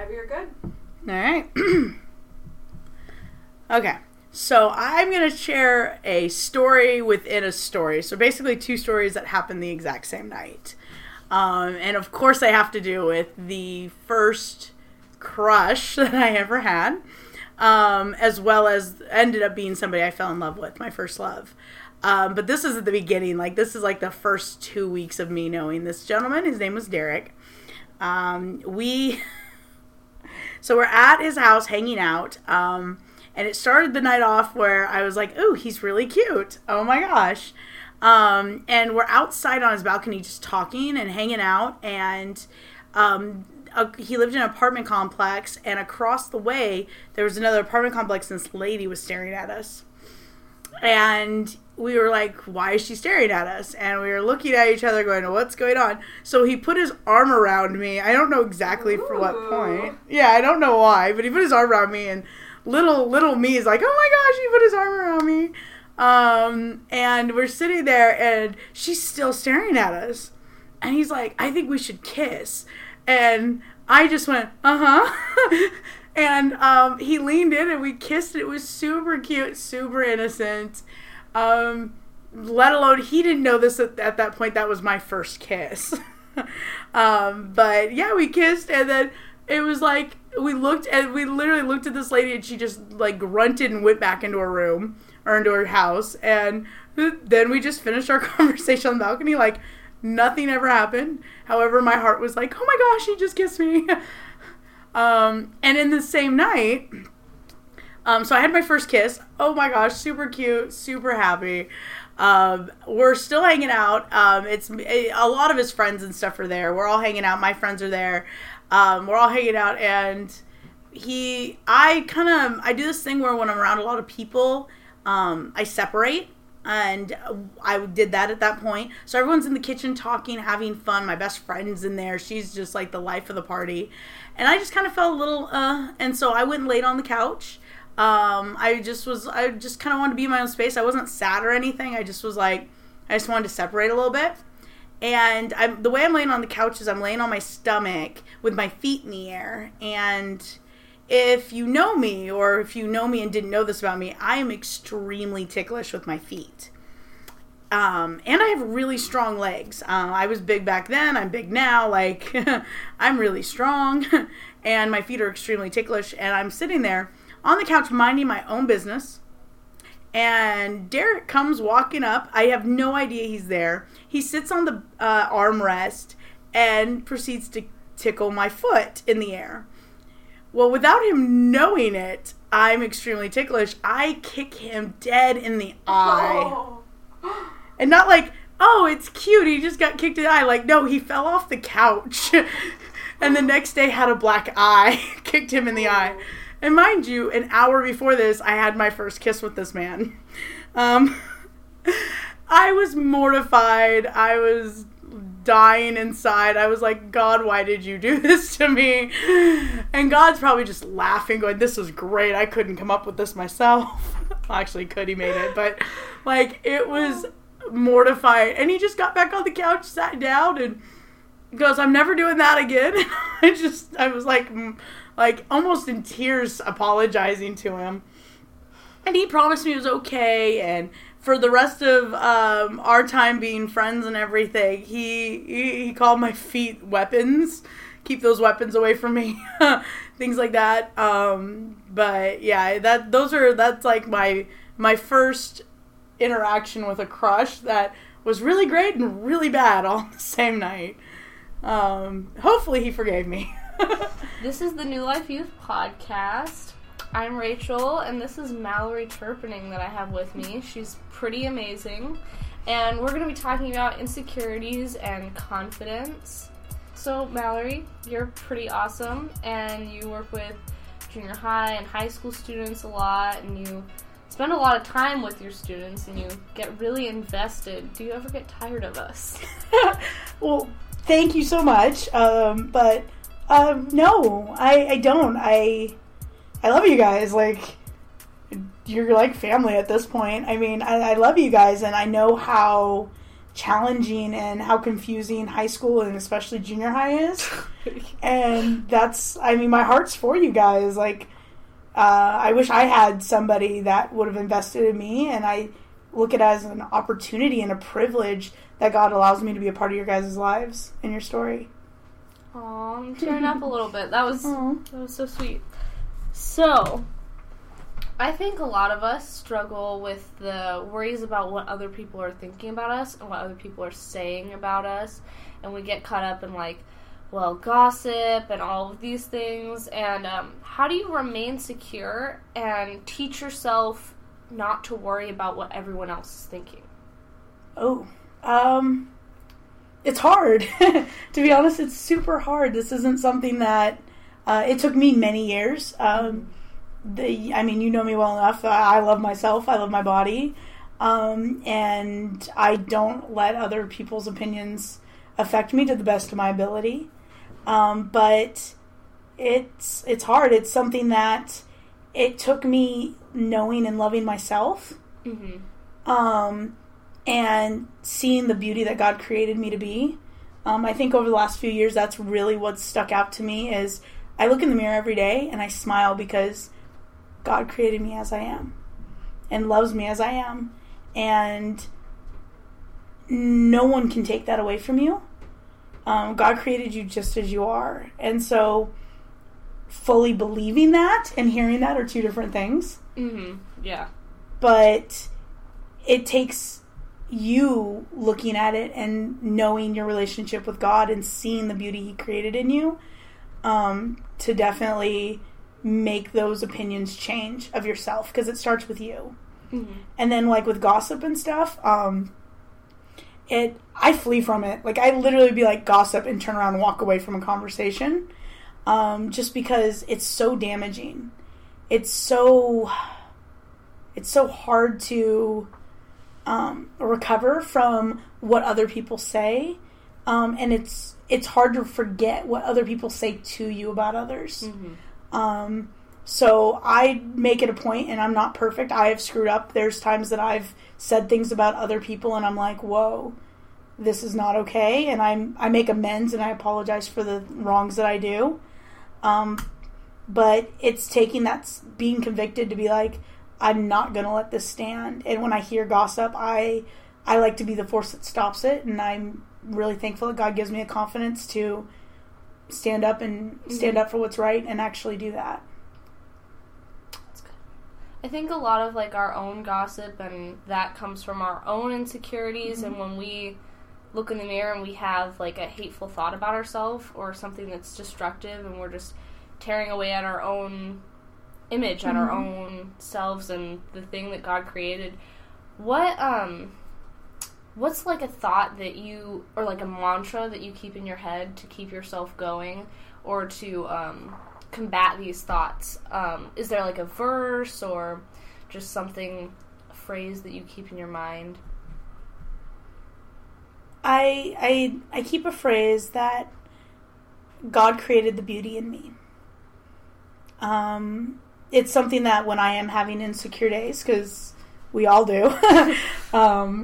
Whenever you're good. All right. Okay. So I'm going to share a story within a story. So basically two stories that happened the exact same night. And of course they have to do with the first crush that I ever had. As well as ended up being somebody I fell in love with, my first love. But this is at the beginning. Like, this is like the first 2 weeks of me knowing this gentleman. His name was Derek. So we're at his house hanging out. And it started the night off where I was like, ooh, he's really cute. Oh my gosh. And we're outside on his balcony just talking and hanging out. And he lived in an apartment complex. And across the way, there was another apartment complex. And this lady was staring at us. And we were like, why is she staring at us? And we were looking at each other going, what's going on? So he put his arm around me. I don't know exactly for what point. Yeah, I don't know why. But he put his arm around me. And little me is like, oh my gosh, he put his arm around me. And we're sitting there and she's still staring at us. And he's like, I think we should kiss. And I just went, uh-huh. And he leaned in and we kissed. It was super cute, super innocent. Let alone, he didn't know this at that point. That was my first kiss. But yeah, we kissed and then it was like, we literally looked at this lady and she just like grunted and went back into her room or into her house. And then we just finished our conversation on the balcony. Like nothing ever happened. However, my heart was like, oh my gosh, he just kissed me. And in the same night, so I had my first kiss. Oh my gosh, super cute, super happy. We're still hanging out. A lot of his friends and stuff are there. We're all hanging out. My friends are there. We're all hanging out and I do this thing where when I'm around a lot of people, I separate and I did that at that point. So everyone's in the kitchen talking, having fun. My best friend's in there. She's just like the life of the party. And I just kind of felt a little, and so I went and laid on the couch. I just kind of wanted to be in my own space. I wasn't sad or anything. I just wanted to separate a little bit. And the way I'm laying on the couch is I'm laying on my stomach with my feet in the air. And if you know me and didn't know this about me, I am extremely ticklish with my feet. And I have really strong legs. I was big back then. I'm big now. Like, I'm really strong. And my feet are extremely ticklish. And I'm sitting there on the couch minding my own business. And Derek comes walking up. I have no idea he's there. He sits on the armrest and proceeds to tickle my foot in the air. Well, without him knowing it, I'm extremely ticklish. I kick him dead in the eye. Oh. And not like, oh, it's cute. He just got kicked in the eye. Like, no, he fell off the couch. And the next day had a black eye. Kicked him in the eye. And mind you, an hour before this, I had my first kiss with this man. I was mortified. I was dying inside. I was like, God, why did you do this to me? And God's probably just laughing, going, this was great. I couldn't come up with this myself. Actually, could. He made it. But, like, it was mortifying. And he just got back on the couch, sat down, and goes, I'm never doing that again. I was like almost in tears apologizing to him. And he promised me it was okay. And for the rest of our time being friends and everything, he called my feet weapons. Keep those weapons away from me. Things like that. But yeah, that's like my first interaction with a crush that was really great and really bad all the same night. Hopefully he forgave me. This is the New Life Youth Podcast. I'm Rachel, and this is Mallory Terpening that I have with me. She's pretty amazing. And we're going to be talking about insecurities and confidence. So, Mallory, you're pretty awesome, and you work with junior high and high school students a lot, and you spend a lot of time with your students, and you get really invested. Do you ever get tired of us? Well, thank you so much, but no, I don't. I love you guys. Like, you're like family at this point. I mean, I love you guys, and I know how challenging and how confusing high school and especially junior high is. And that's, I mean, my heart's for you guys. Like, I wish I had somebody that would have invested in me, and I look at it as an opportunity and a privilege that God allows me to be a part of your guys' lives and your story. Aw, I'm tearing up a little bit. That was so sweet. So, I think a lot of us struggle with the worries about what other people are thinking about us and what other people are saying about us, and we get caught up in, like, well, gossip and all of these things, and how do you remain secure and teach yourself not to worry about what everyone else is thinking? Oh, it's hard. To be honest, it's super hard. This isn't something that, it took me many years. I mean, you know me well enough. I love myself. I love my body. And I don't let other people's opinions affect me to the best of my ability. But it's hard. It's something that it took me knowing and loving myself, mm-hmm. And seeing the beauty that God created me to be. I think over the last few years, that's really what's stuck out to me is I look in the mirror every day and I smile because God created me as I am and loves me as I am. And no one can take that away from you. God created you just as you are. And so fully believing that and hearing that are two different things. Mm-hmm. Yeah. But it takes you looking at it and knowing your relationship with God and seeing the beauty He created in you to definitely make those opinions change of yourself, because it starts with you. Mm-hmm. And then, like, with gossip and stuff, I flee from it. Like, I literally be like gossip and turn around and walk away from a conversation, just because it's so damaging. It's so hard to recover from what other people say, and it's hard to forget what other people say to you about others. Mm-hmm. So I make it a point, and I'm not perfect. I have screwed up. There's times that I've said things about other people, and I'm like, whoa, this is not okay. And I make amends, and I apologize for the wrongs that I do. But it's taking that, being convicted to be like, I'm not going to let this stand. And when I hear gossip, I like to be the force that stops it, and I'm really thankful that God gives me a confidence to stand up for what's right and actually do that. I think a lot of, like, our own gossip and that comes from our own insecurities, mm-hmm. and when we look in the mirror and we have, like, a hateful thought about ourselves or something that's destructive, and we're just tearing away at our own image, mm-hmm. at our own selves and the thing that God created. What's, like, a thought that you, or, like, a mantra that you keep in your head to keep yourself going or to, combat these thoughts? Is there, like, a verse or just something, a phrase that you keep in your mind? I keep a phrase that God created the beauty in me. It's something that when I am having insecure days, because we all do,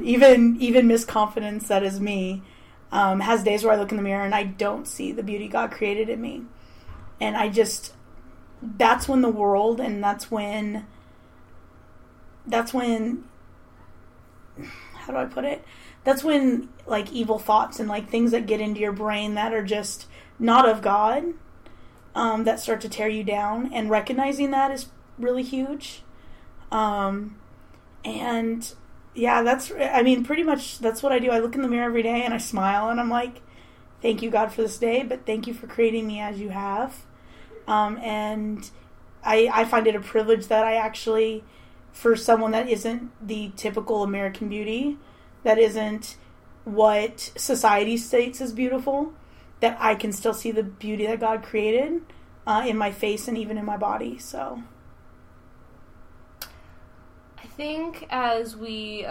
even Miss Confidence, that is me, has days where I look in the mirror and I don't see the beauty God created in me. And that's when the world, and that's when, how do I put it? That's when, like, evil thoughts and, like, things that get into your brain that are just not of God, that start to tear you down. And recognizing that is really huge. And, yeah, pretty much that's what I do. I look in the mirror every day and I smile and I'm like, thank you, God, for this day, but thank you for creating me as you have. And I find it a privilege that I actually, for someone that isn't the typical American beauty, that isn't what society states as beautiful, that I can still see the beauty that God created in my face and even in my body. So I think as we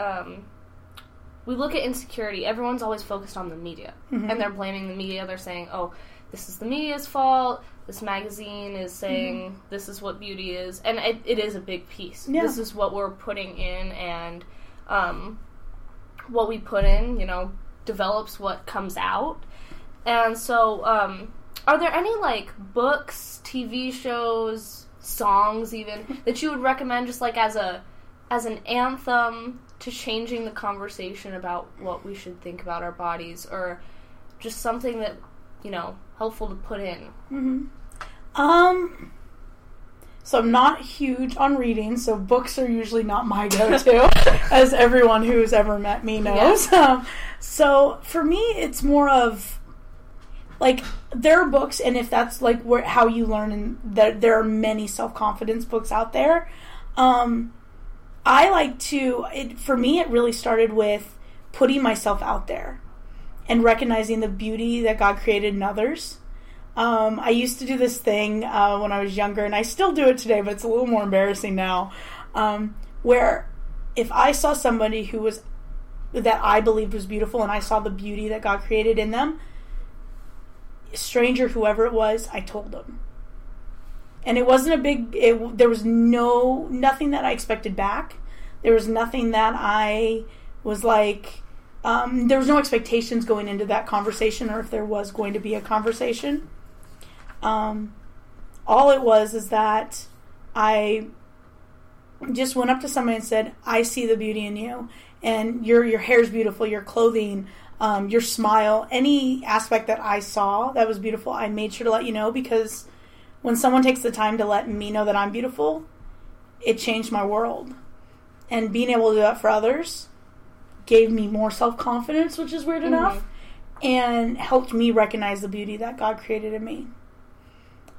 look at insecurity, everyone's always focused on the media. Mm-hmm. And they're blaming the media. They're saying, oh, this is the media's fault. This magazine is saying mm-hmm. this is what beauty is. And it is a big piece. Yeah. This is what we're putting in, and what we put in, you know, develops what comes out. And so Are there any, like, books, TV shows, songs even, that you would recommend just, like, as an anthem to changing the conversation about what we should think about our bodies, or just something that, you know, helpful to put in? Mm-hmm. So I'm not huge on reading, so books are usually not my go-to, as everyone who's ever met me knows. Yeah. So for me, it's more of, like, there are books, and if that's, like, how you learn, and there are many self-confidence books out there. I like to, for me, it really started with putting myself out there and recognizing the beauty that God created in others. I used to do this thing when I was younger, and I still do it today, but it's a little more embarrassing now, where if I saw somebody that I believed was beautiful, and I saw the beauty that God created in them, stranger, whoever it was, I told them. And it wasn't there was nothing that I expected back. There was nothing that I was like, there was no expectations going into that conversation, or if there was going to be a conversation. All it was is that I just went up to somebody and said, I see the beauty in you, and your hair's beautiful, your clothing, your smile, any aspect that I saw that was beautiful, I made sure to let you know, because when someone takes the time to let me know that I'm beautiful, it changed my world. And being able to do that for others gave me more self-confidence, which is weird enough, and helped me recognize the beauty that God created in me.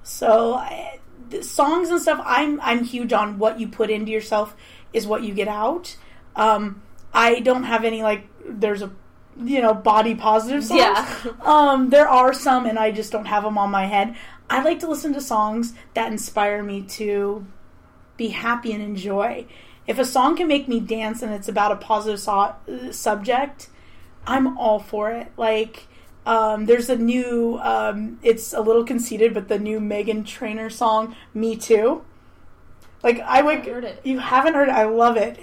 So the songs and stuff, I'm huge on what you put into yourself is what you get out. I don't have any, like, there's a, you know, body positive songs. Yeah. There are some, and I just don't have them on my head. I like to listen to songs that inspire me to be happy and enjoy. If a song can make me dance and it's about a positive subject, I'm all for it. Like, there's a new, it's a little conceited, but the new Meghan Trainor song, Me Too. Like, heard it. You haven't heard it? I love it.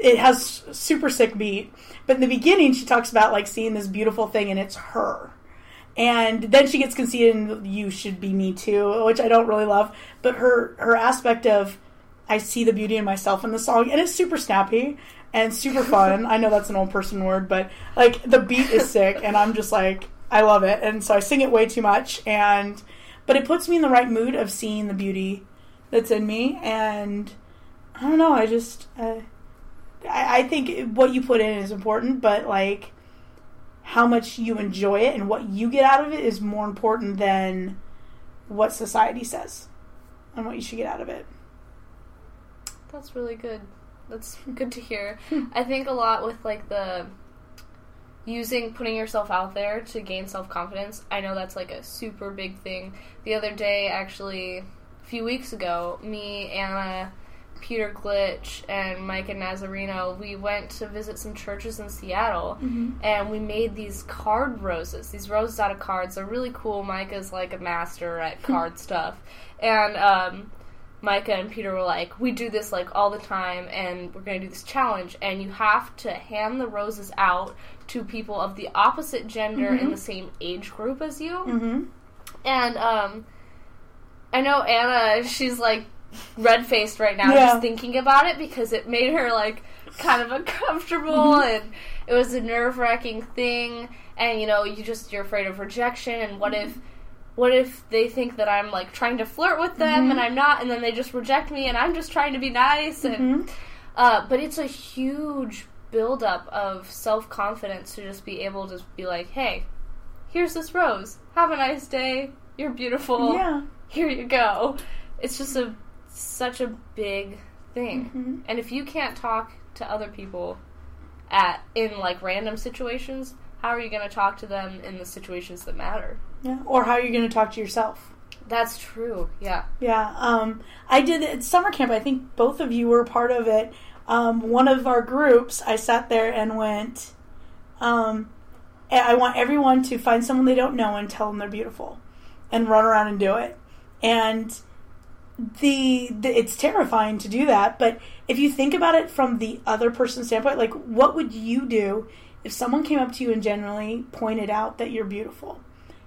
It has super sick beat. But in the beginning, she talks about, like, seeing this beautiful thing, and it's her. And then she gets conceited, and you should be me too, which I don't really love. But her aspect of, I see the beauty in myself in the song, and it's super snappy and super fun. I know that's an old person word, but, like, the beat is sick, and I'm just like, I love it. And so I sing it way too much, but it puts me in the right mood of seeing the beauty that's in me. And I don't know, I just, I think what you put in is important, but, like, how much you enjoy it and what you get out of it is more important than what society says and what you should get out of it. That's really good. That's good to hear. I think a lot with, like, the putting yourself out there to gain self-confidence, I know that's, like, a super big thing. The other day, actually, a few weeks ago, me, Anna, Peter Glitch, and Micah Nazareno, we went to visit some churches in Seattle, and we made these card roses. These roses out of cards. They're really cool. Micah's, like, a master at card stuff. And, Micah and Peter were like, we do this, like, all the time, and we're going to do this challenge, and you have to hand the roses out to people of the opposite gender in the same age group as you. And I know Anna, she's, like, red-faced right now just thinking about it, because it made her, like, kind of uncomfortable, and it was a nerve-wracking thing, and, you know, you're afraid of rejection, and what if they think that I'm, like, trying to flirt with them, and I'm not, and then they just reject me, and I'm just trying to be nice, and but it's a huge buildup of self-confidence to just be able to be like, hey, here's this rose, have a nice day, you're beautiful, here you go. It's just such a big thing, and if you can't talk to other people in, like, random situations, how are you going to talk to them in the situations that matter? Yeah. Or how are you going to talk to yourself? That's true, yeah. Yeah. I did at summer camp, I think both of you were part of it. One of our groups, I sat there and went, I want everyone to find someone they don't know and tell them they're beautiful and run around and do it. And it's terrifying to do that, but if you think about it from the other person's standpoint, like, what would you do if someone came up to you and generally pointed out that you're beautiful?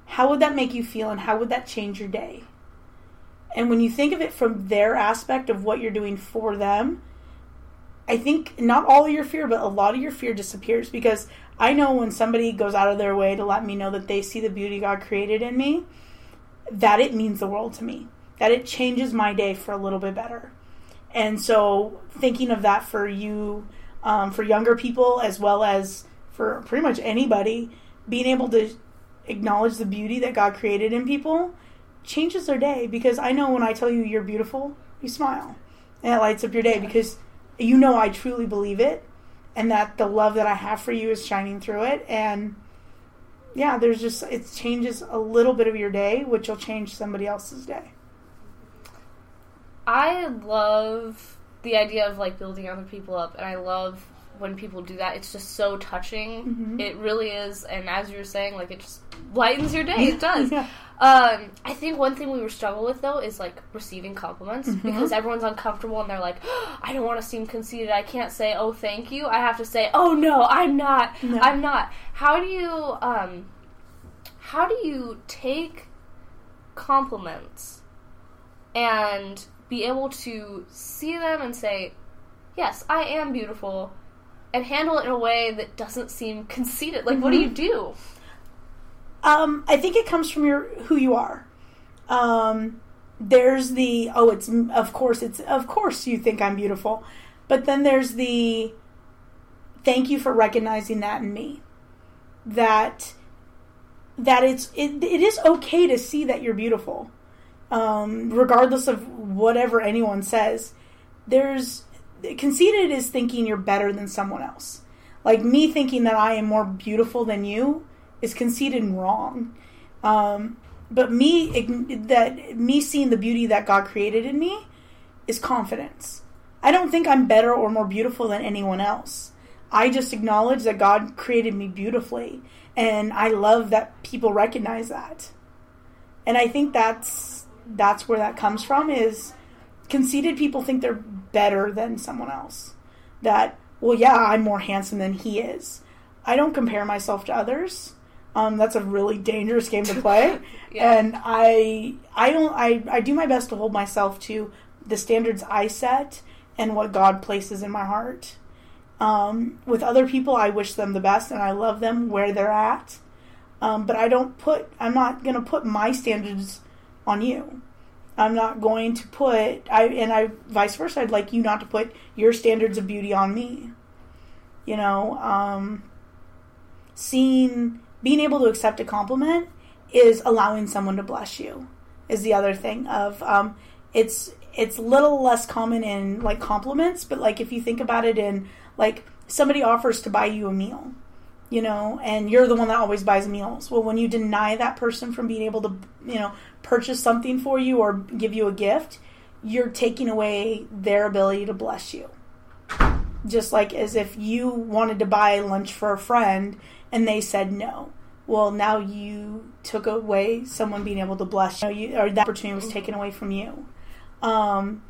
how would that make you feel and how would that change your day? And when you think of it from their aspect of what you're doing for them, I think not all of your fear, but a lot of your fear disappears, because I know when somebody goes out of their way to let me know that they see the beauty God created in me, that it means the world to me, that it changes my day for a little bit better. And so thinking of that for you, for younger people, as well as for pretty much anybody, being able to acknowledge the beauty that God created in people changes their day. Because I know when I tell you you're beautiful, you smile, and it lights up your day, because you know I truly believe it, and that the love that I have for you is shining through it. And yeah, there's just, it changes a little bit of your day, which will change somebody else's day. I love the idea of, like, building other people up, and I love when people do that. It's just so touching. Mm-hmm. It really is, and as you were saying, like, it just lightens your day. It does. Yeah. I think one thing we were struggling with, though, is, like, receiving compliments, mm-hmm. because everyone's uncomfortable, and they're like, oh, I don't want to seem conceited. I can't say, oh, thank you. I have to say, oh, no, I'm not. No. I'm not. How do you take compliments and be able to see them and say, yes, I am beautiful, and handle it in a way that doesn't seem conceited? Like, mm-hmm. what do you do? I think it comes from who you are. There's the, oh, of course you think I'm beautiful. But then there's the, thank you for recognizing that in me. That it is okay to see that you're beautiful. Regardless of whatever anyone says, conceited is thinking you're better than someone else. Like, me thinking that I am more beautiful than you is conceited and wrong. But me seeing the beauty that God created in me is confidence. I don't think I'm better or more beautiful than anyone else. I just acknowledge that God created me beautifully, and I love that people recognize that. And I think that's where that comes from, is conceited people think they're better than someone else. That, well, yeah, I'm more handsome than he is. I don't compare myself to others. That's a really dangerous game to play. Yeah. And I do my best to hold myself to the standards I set and what God places in my heart. With other people, I wish them the best, and I love them where they're at. But I'm not going to put my standards on you. I'm not going to put, vice versa, I'd like you not to put your standards of beauty on me. You know, being able to accept a compliment is allowing someone to bless you, is the other thing of, it's a little less common in, like, compliments, but, like, if you think about it in, like, somebody offers to buy you a meal, you know, and you're the one that always buys meals. Well, when you deny that person from being able to, you know, purchase something for you or give you a gift, you're taking away their ability to bless you. Just like as if you wanted to buy lunch for a friend and they said no. Well, now you took away someone being able to bless you, or that opportunity was taken away from you. Being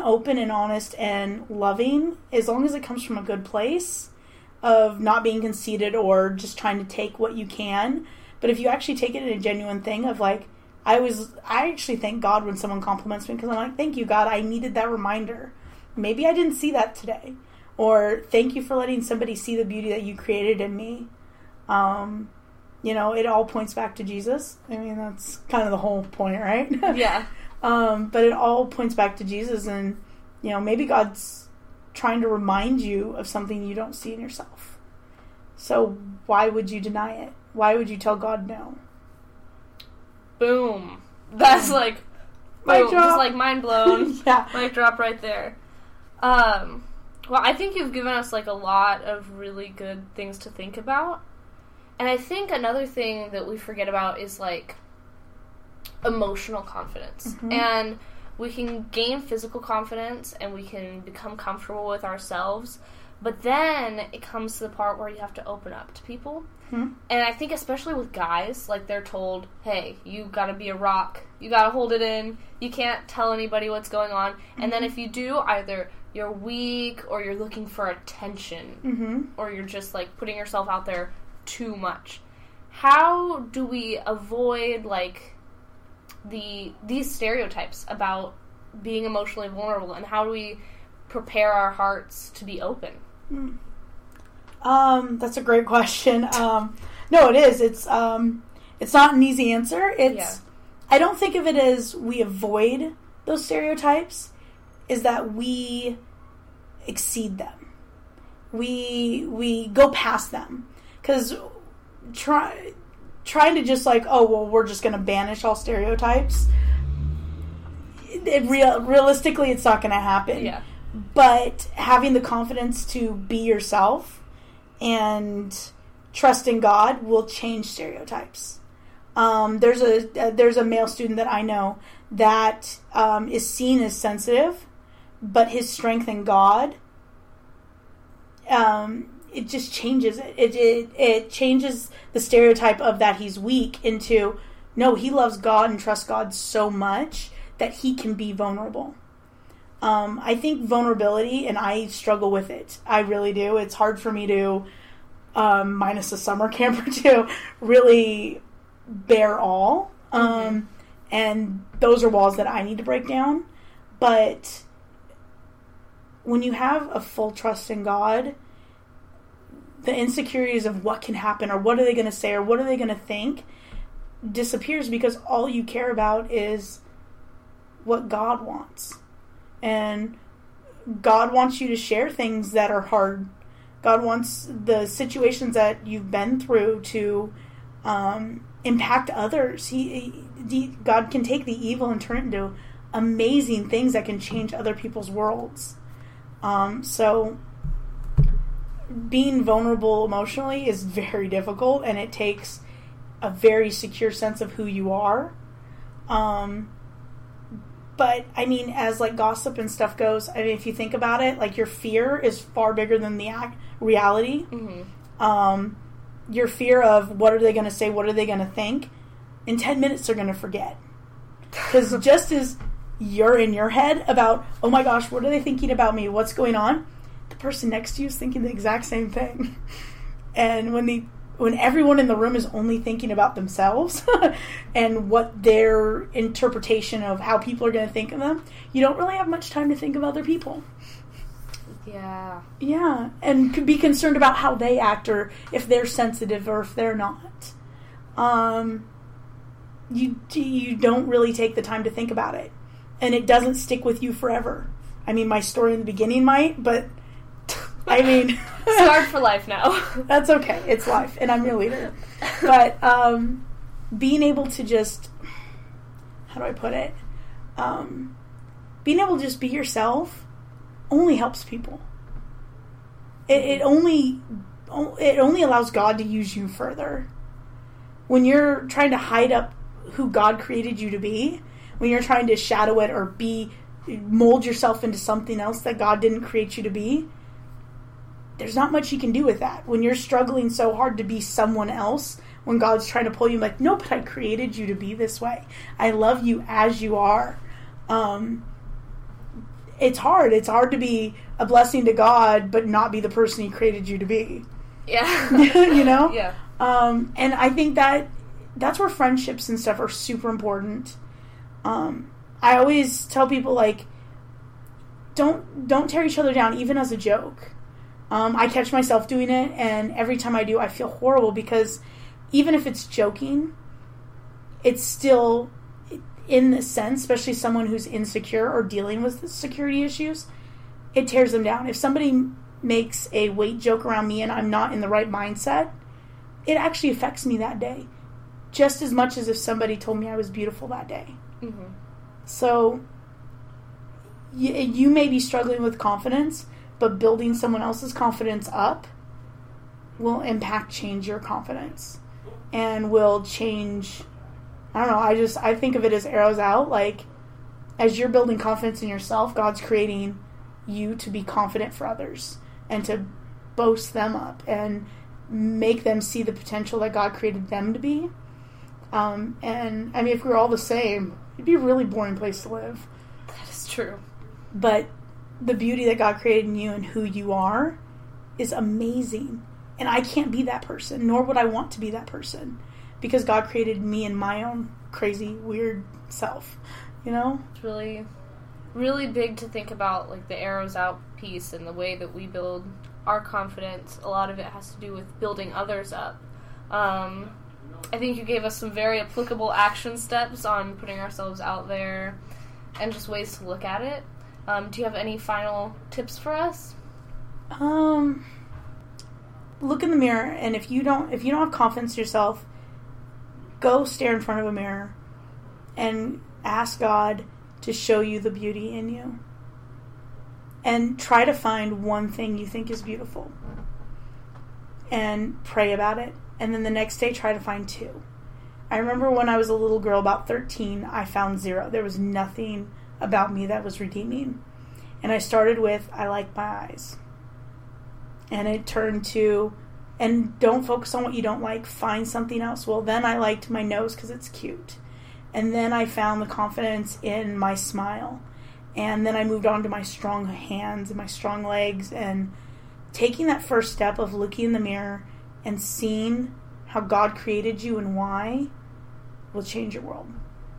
open and honest and loving, as long as it comes from a good place of not being conceited or just trying to take what you can. But if you actually take it in a genuine thing of, like, I actually thank God when someone compliments me, because I'm like, thank you, God, I needed that reminder. Maybe I didn't see that today. Or thank you for letting somebody see the beauty that you created in me. You know, it all points back to Jesus. I mean, that's kind of the whole point, right? Yeah. But it all points back to Jesus. And, you know, maybe God's trying to remind you of something you don't see in yourself. So why would you deny it? Why would you tell God no? Boom. That's like... Mic drop. Just, like, mind blown. Yeah. Mic drop right there. Well, I think you've given us, like, a lot of really good things to think about. And I think another thing that we forget about is, like, emotional confidence. Mm-hmm. And we can gain physical confidence and we can become comfortable with ourselves. But then it comes to the part where you have to open up to people. Mm-hmm. And I think especially with guys, like, they're told, hey, you gotta be a rock. You gotta hold it in. You can't tell anybody what's going on. Mm-hmm. And then if you do, either you're weak or you're looking for attention. Mm-hmm. Or you're just, like, putting yourself out there too much. how do we avoid, like, these stereotypes about being emotionally vulnerable, and how do we prepare our hearts to be open? That's a great question. No, it is. It's not an easy answer. I don't think of it as we avoid those stereotypes, is that we exceed them. We go past them. Because trying to just like, oh, well, we're just going to banish all stereotypes, realistically, it's not going to happen. Yeah. But having the confidence to be yourself and trust in God will change stereotypes. There's a male student that I know that is seen as sensitive, but his strength in God, it just changes it. It changes the stereotype of that he's weak into, no, he loves God and trusts God so much that he can be vulnerable. I think vulnerability, and I struggle with it. I really do. It's hard for me to, minus a summer camp or two, really bear all. And those are walls that I need to break down. But when you have a full trust in God, the insecurities of what can happen or what are they going to say or what are they going to think disappears, because all you care about is what God wants. And God wants you to share things that are hard. God wants the situations that you've been through to impact others. God can take the evil and turn it into amazing things that can change other people's worlds. So being vulnerable emotionally is very difficult, and it takes a very secure sense of who you are. But, I mean, as, like, gossip and stuff goes, I mean, if you think about it, like, your fear is far bigger than the reality. Mm-hmm. Your fear of what are they going to say, what are they going to think, in 10 minutes they're going to forget. Because just as you're in your head about, oh, my gosh, what are they thinking about me, what's going on, the person next to you is thinking the exact same thing. And when everyone in the room is only thinking about themselves and what their interpretation of how people are going to think of them, you don't really have much time to think of other people. Yeah. Yeah. And could be concerned about how they act or if they're sensitive or if they're not. You don't really take the time to think about it. And it doesn't stick with you forever. I mean, my story in the beginning might, but... I mean, scarred for life now. That's okay. It's life, and I'm your leader. But being able to just, how do I put it? Being able to just be yourself only helps people. It only allows God to use you further. When you're trying to hide up who God created you to be, when you're trying to shadow it or mold yourself into something else that God didn't create you to be, there's not much you can do with that. When you're struggling so hard to be someone else, when God's trying to pull you, like, no, but I created you to be this way. I love you as you are. It's hard. It's hard to be a blessing to God, but not be the person He created you to be. Yeah. You know? Yeah. And I think that's where friendships and stuff are super important. I always tell people, like, don't tear each other down, even as a joke. I catch myself doing it, and every time I do, I feel horrible, because even if it's joking, it's still, in the sense, especially someone who's insecure or dealing with security issues, it tears them down. If somebody makes a weight joke around me and I'm not in the right mindset, it actually affects me that day, just as much as if somebody told me I was beautiful that day. Mm-hmm. So you may be struggling with confidence, but building someone else's confidence up will change your confidence and will change, I think of it as arrows out. Like, as you're building confidence in yourself, God's creating you to be confident for others and to boast them up and make them see the potential that God created them to be. And I mean, if we were all the same, it'd be a really boring place to live. That is true. But the beauty that God created in you and who you are is amazing. And I can't be that person, nor would I want to be that person, because God created me in my own crazy, weird self, you know? It's really, really big to think about, like, the arrows out piece and the way that we build our confidence. A lot of it has to do with building others up. I think you gave us some very applicable action steps on putting ourselves out there and just ways to look at it. Do you have any final tips for us? Look in the mirror, and if you don't have confidence in yourself, go stare in front of a mirror and ask God to show you the beauty in you. And try to find one thing you think is beautiful and pray about it. And then the next day, try to find two. I remember when I was a little girl, about 13, I found zero. There was nothing about me that was redeeming. And I started with, I like my eyes. And it turned to, and don't focus on what you don't like. Find something else. Well, then I liked my nose because it's cute. And then I found the confidence in my smile. And then I moved on to my strong hands and my strong legs. And taking that first step of looking in the mirror and seeing how God created you and why will change your world.